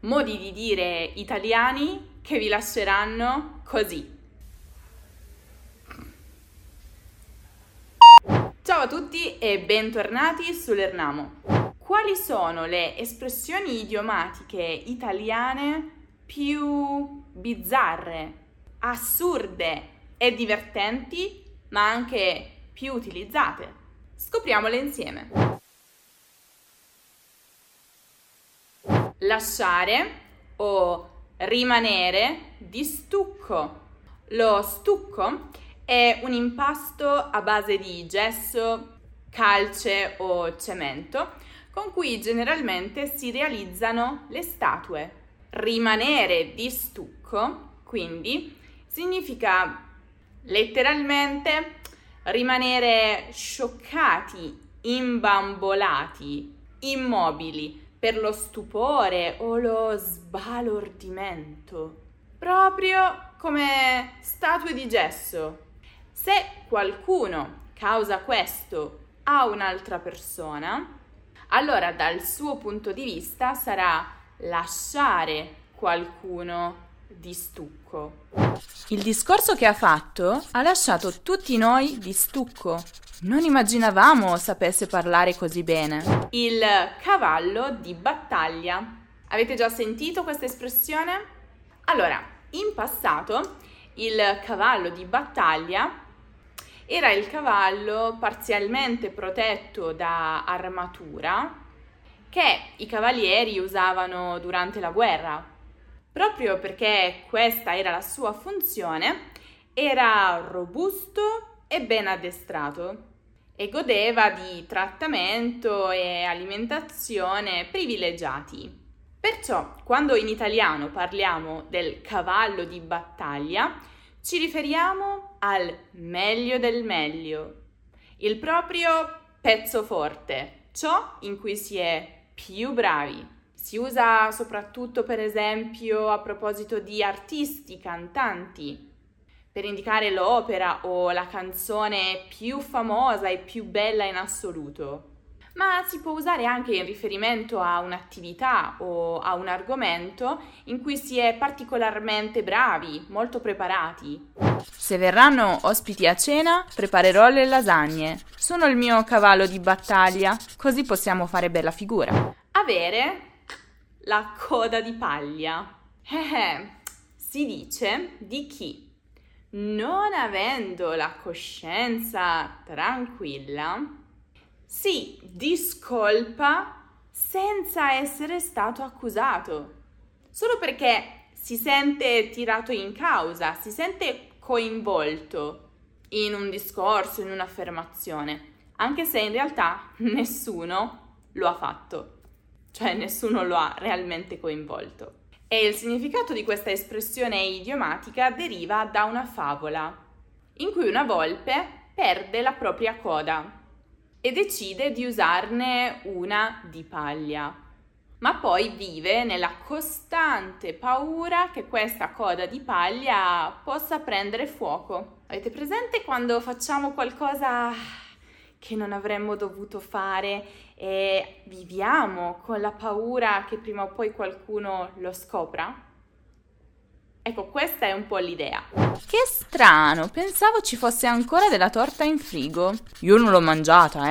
modi di dire italiani che vi lasceranno così. Ciao a tutti e bentornati su Lernamo. Quali sono le espressioni idiomatiche italiane più bizzarre, assurde e divertenti, ma anche più utilizzate? Scopriamole insieme. Lasciare o rimanere di stucco. Lo stucco è un impasto a base di gesso, calce o cemento con cui generalmente si realizzano le statue. Rimanere di stucco, quindi, significa letteralmente rimanere scioccati, imbambolati, immobili per lo stupore o lo sbalordimento, proprio come statue di gesso. Se qualcuno causa questo a un'altra persona, allora dal suo punto di vista sarà lasciare qualcuno di stucco. Il discorso che ha fatto ha lasciato tutti noi di stucco. Non immaginavamo sapesse parlare così bene. Il cavallo di battaglia. Avete già sentito questa espressione? Allora, in passato il cavallo di battaglia era il cavallo parzialmente protetto da armatura che i cavalieri usavano durante la guerra. Proprio perché questa era la sua funzione, era robusto e ben addestrato e godeva di trattamento e alimentazione privilegiati. Perciò, quando in italiano parliamo del cavallo di battaglia, ci riferiamo al meglio del meglio, il proprio pezzo forte, ciò in cui si è più bravi. Si usa soprattutto, per esempio, a proposito di artisti, cantanti, per indicare l'opera o la canzone più famosa e più bella in assoluto. Ma si può usare anche in riferimento a un'attività o a un argomento in cui si è particolarmente bravi, molto preparati. Se verranno ospiti a cena, preparerò le lasagne. Sono il mio cavallo di battaglia, così possiamo fare bella figura. Avere la coda di paglia. Si dice di chi, non avendo la coscienza tranquilla, si discolpa senza essere stato accusato, solo perché si sente tirato in causa, si sente coinvolto in un discorso, in un'affermazione, anche se in realtà nessuno lo ha fatto. Cioè nessuno lo ha realmente coinvolto. E il significato di questa espressione idiomatica deriva da una favola, in cui una volpe perde la propria coda e decide di usarne una di paglia, ma poi vive nella costante paura che questa coda di paglia possa prendere fuoco. Avete presente quando facciamo qualcosa che non avremmo dovuto fare e viviamo con la paura che prima o poi qualcuno lo scopra? Ecco, questa è un po' l'idea. Che strano, pensavo ci fosse ancora della torta in frigo. Io non l'ho mangiata,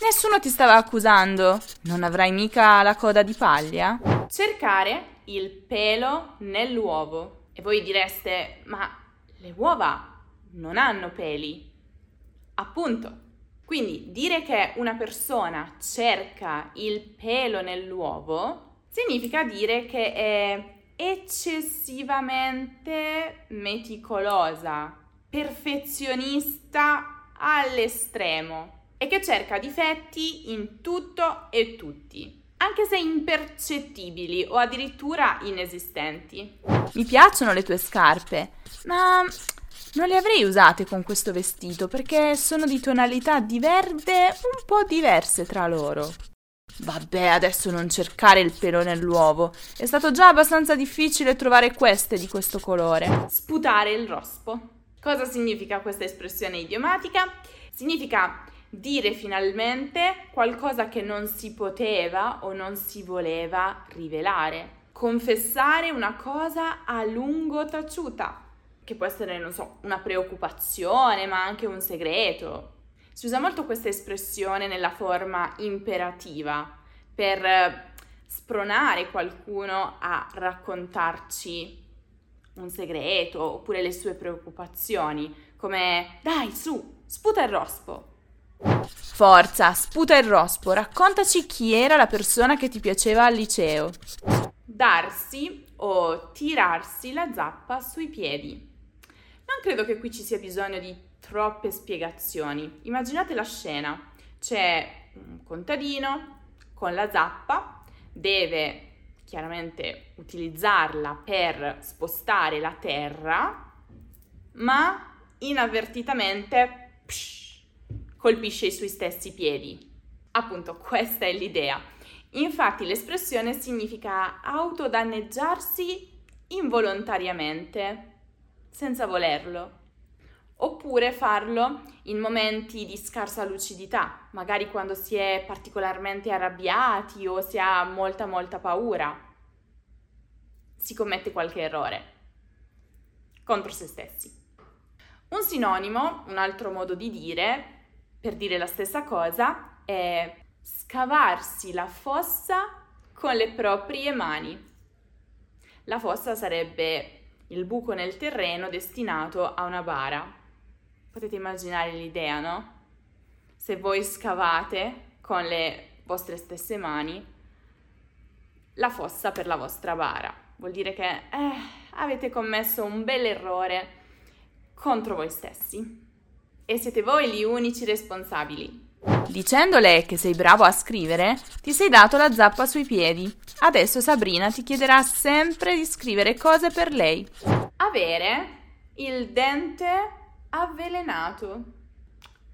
Nessuno ti stava accusando. Non avrai mica la coda di paglia? Cercare il pelo nell'uovo. E voi direste, ma le uova non hanno peli. Appunto. Quindi dire che una persona cerca il pelo nell'uovo significa dire che è eccessivamente meticolosa, perfezionista all'estremo e che cerca difetti in tutto e tutti, anche se impercettibili o addirittura inesistenti. Mi piacciono le tue scarpe, ma non le avrei usate con questo vestito perché sono di tonalità di verde un po' diverse tra loro. Vabbè, adesso non cercare il pelo nell'uovo. È stato già abbastanza difficile trovare queste di questo colore. Sputare il rospo. Cosa significa questa espressione idiomatica? Significa dire finalmente qualcosa che non si poteva o non si voleva rivelare. confessare una cosa a lungo taciuta, che può essere, non so, una preoccupazione, ma anche un segreto. Si usa molto questa espressione nella forma imperativa per spronare qualcuno a raccontarci un segreto oppure le sue preoccupazioni, come dai su, sputa il rospo. Forza, sputa il rospo, raccontaci chi era la persona che ti piaceva al liceo. Darsi o tirarsi la zappa sui piedi. Non credo che qui ci sia bisogno di troppe spiegazioni. Immaginate la scena: c'è un contadino con la zappa, deve chiaramente utilizzarla per spostare la terra, ma inavvertitamente colpisce i suoi stessi piedi. Appunto, questa è l'idea. Infatti l'espressione significa autodanneggiarsi involontariamente, senza volerlo, oppure farlo in momenti di scarsa lucidità, magari quando si è particolarmente arrabbiati o si ha molta paura. Si commette qualche errore contro se stessi. Un sinonimo, un altro modo di dire, per dire la stessa cosa, è scavarsi la fossa con le proprie mani. La fossa sarebbe il buco nel terreno destinato a una bara. Potete immaginare l'idea, no? Se voi scavate con le vostre stesse mani la fossa per la vostra bara, vuol dire che avete commesso un bel errore contro voi stessi e siete voi gli unici responsabili. Dicendole che sei bravo a scrivere, ti sei dato la zappa sui piedi. Adesso Sabrina ti chiederà sempre di scrivere cose per lei. Avere il dente avvelenato.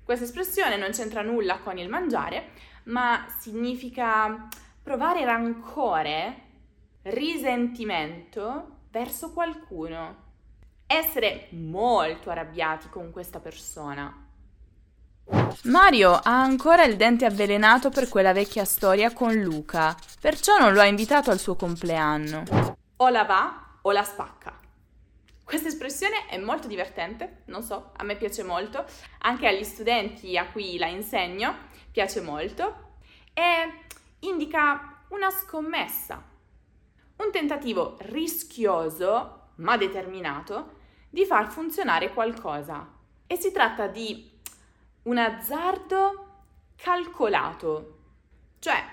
Questa espressione non c'entra nulla con il mangiare, ma significa provare rancore, risentimento verso qualcuno, essere molto arrabbiati con questa persona. Mario ha ancora il dente avvelenato per quella vecchia storia con Luca, perciò non lo ha invitato al suo compleanno. O la va o la spacca. Questa espressione è molto divertente, non so, a me piace molto, anche agli studenti a cui la insegno piace molto, e indica una scommessa, un tentativo rischioso ma determinato di far funzionare qualcosa, e si tratta di un azzardo calcolato, cioè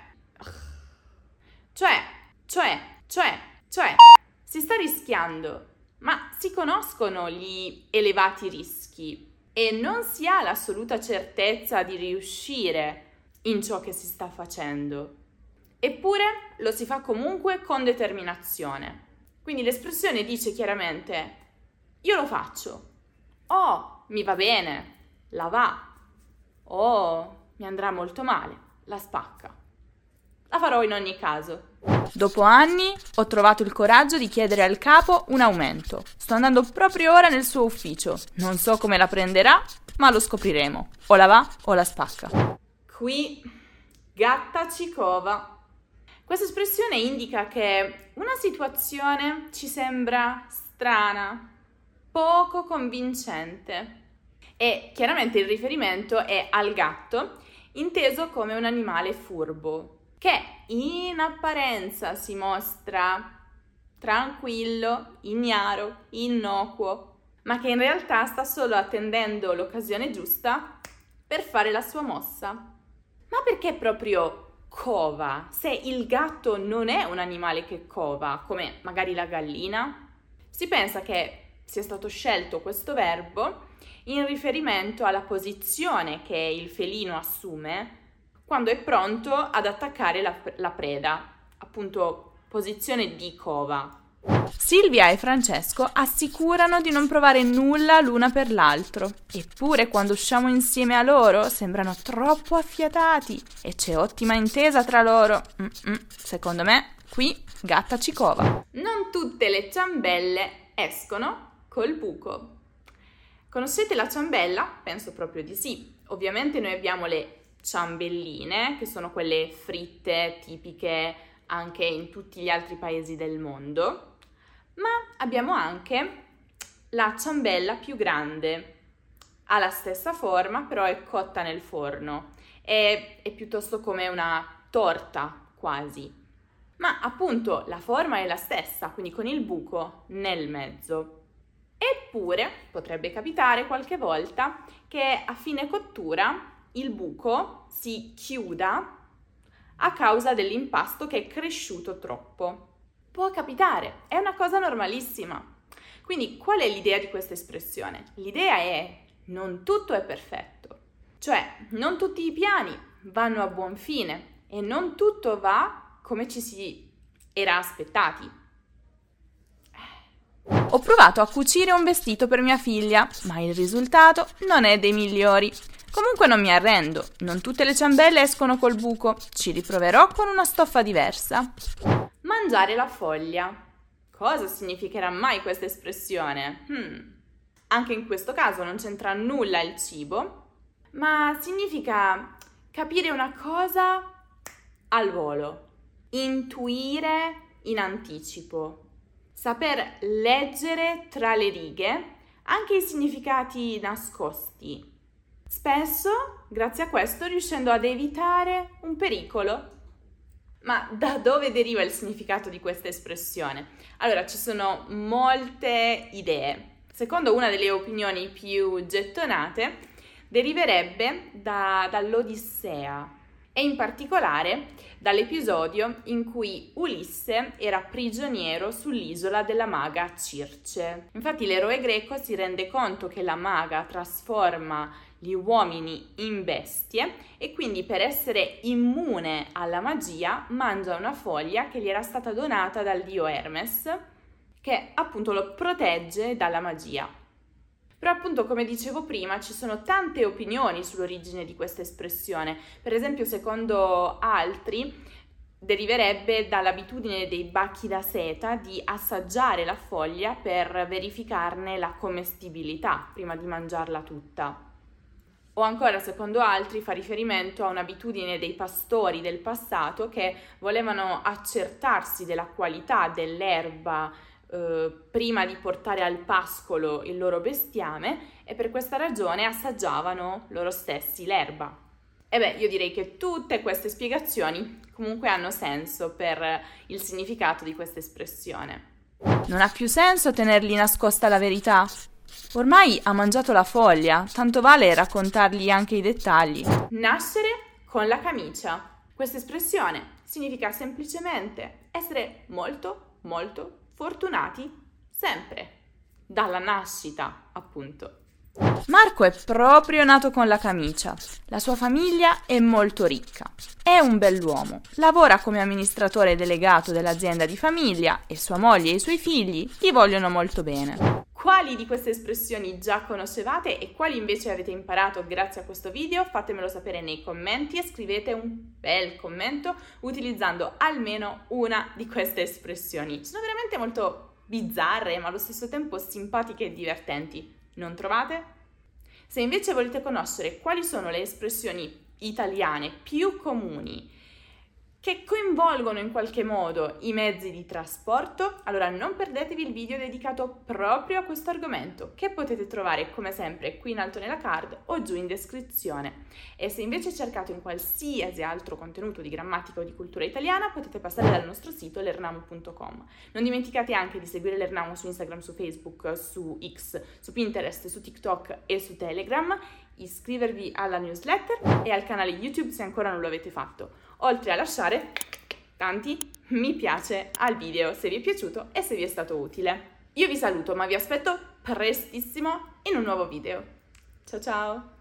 si sta rischiando, ma si conoscono gli elevati rischi e non si ha l'assoluta certezza di riuscire in ciò che si sta facendo, eppure lo si fa comunque con determinazione. Quindi l'espressione dice chiaramente: io lo faccio, oh mi va bene, la va, oh mi andrà molto male, la spacca, la farò in ogni caso. Dopo anni ho trovato il coraggio di chiedere al capo un aumento. Sto andando proprio ora nel suo ufficio. Non so come la prenderà, ma lo scopriremo. O la va o la spacca. Qui gatta ci cova. Questa espressione indica che una situazione ci sembra strana, poco convincente. E chiaramente il riferimento è al gatto, inteso come un animale furbo, che in apparenza si mostra tranquillo, ignaro, innocuo, ma che in realtà sta solo attendendo l'occasione giusta per fare la sua mossa. Ma perché proprio cova, se il gatto non è un animale che cova, come magari la gallina? Si pensa che sia stato scelto questo verbo in riferimento alla posizione che il felino assume quando è pronto ad attaccare la preda, appunto posizione di cova. Silvia e Francesco assicurano di non provare nulla l'una per l'altro, eppure quando usciamo insieme a loro sembrano troppo affiatati e c'è ottima intesa tra loro. Secondo me qui gatta ci cova. Non tutte le ciambelle escono col buco. Conoscete la ciambella? Penso proprio di sì. Ovviamente noi abbiamo le ciambelline, che sono quelle fritte tipiche anche in tutti gli altri paesi del mondo, ma abbiamo anche la ciambella più grande. Ha la stessa forma, però è cotta nel forno, è piuttosto come una torta quasi, ma appunto la forma è la stessa, quindi con il buco nel mezzo. Eppure potrebbe capitare qualche volta che a fine cottura il buco si chiuda a causa dell'impasto che è cresciuto troppo. Può capitare, è una cosa normalissima. Quindi qual è l'idea di questa espressione? L'idea è: non tutto è perfetto, cioè non tutti i piani vanno a buon fine e non tutto va come ci si era aspettati. Ho provato a cucire un vestito per mia figlia, ma il risultato non è dei migliori. Comunque non mi arrendo, non tutte le ciambelle escono col buco, ci riproverò con una stoffa diversa. Mangiare la foglia. Cosa significherà mai questa espressione? Anche in questo caso non c'entra nulla il cibo, ma significa capire una cosa al volo, intuire in anticipo, saper leggere tra le righe anche i significati nascosti. Spesso, grazie a questo, riuscendo ad evitare un pericolo. Ma da dove deriva il significato di questa espressione? Allora, ci sono molte idee. Secondo una delle opinioni più gettonate, deriverebbe dall'Odissea e in particolare dall'episodio in cui Ulisse era prigioniero sull'isola della maga Circe. Infatti l'eroe greco si rende conto che la maga trasforma gli uomini in bestie e quindi, per essere immune alla magia, mangia una foglia che gli era stata donata dal dio Hermes, che appunto lo protegge dalla magia. Però appunto, come dicevo prima, ci sono tante opinioni sull'origine di questa espressione. Per esempio, secondo altri, deriverebbe dall'abitudine dei bacchi da seta di assaggiare la foglia per verificarne la commestibilità prima di mangiarla tutta. O ancora, secondo altri, fa riferimento a un'abitudine dei pastori del passato che volevano accertarsi della qualità dell'erba prima di portare al pascolo il loro bestiame, e per questa ragione assaggiavano loro stessi l'erba. Io direi che tutte queste spiegazioni comunque hanno senso per il significato di questa espressione. Non ha più senso tenergli nascosta la verità. Ormai ha mangiato la foglia, tanto vale raccontargli anche i dettagli. Nascere con la camicia. Questa espressione significa semplicemente essere molto fortunati sempre, dalla nascita appunto. Marco è proprio nato con la camicia, la sua famiglia è molto ricca, è un bell'uomo, lavora come amministratore delegato dell'azienda di famiglia e sua moglie e i suoi figli gli vogliono molto bene. Quali di queste espressioni già conoscevate e quali invece avete imparato grazie a questo video? Fatemelo sapere nei commenti e scrivete un bel commento utilizzando almeno una di queste espressioni. Sono veramente molto bizzarre, ma allo stesso tempo simpatiche e divertenti, non trovate? Se invece volete conoscere quali sono le espressioni italiane più comuni che coinvolgono in qualche modo i mezzi di trasporto, allora non perdetevi il video dedicato proprio a questo argomento, che potete trovare come sempre qui in alto nella card o giù in descrizione. E se invece cercate un qualsiasi altro contenuto di grammatica o di cultura italiana, potete passare dal nostro sito lernamo.com. Non dimenticate anche di seguire Lernamo su Instagram, su Facebook, su X, su Pinterest, su TikTok e su Telegram, iscrivervi alla newsletter e al canale YouTube se ancora non lo avete fatto, oltre a lasciare tanti mi piace al video se vi è piaciuto e se vi è stato utile. Io vi saluto, ma vi aspetto prestissimo in un nuovo video. Ciao ciao!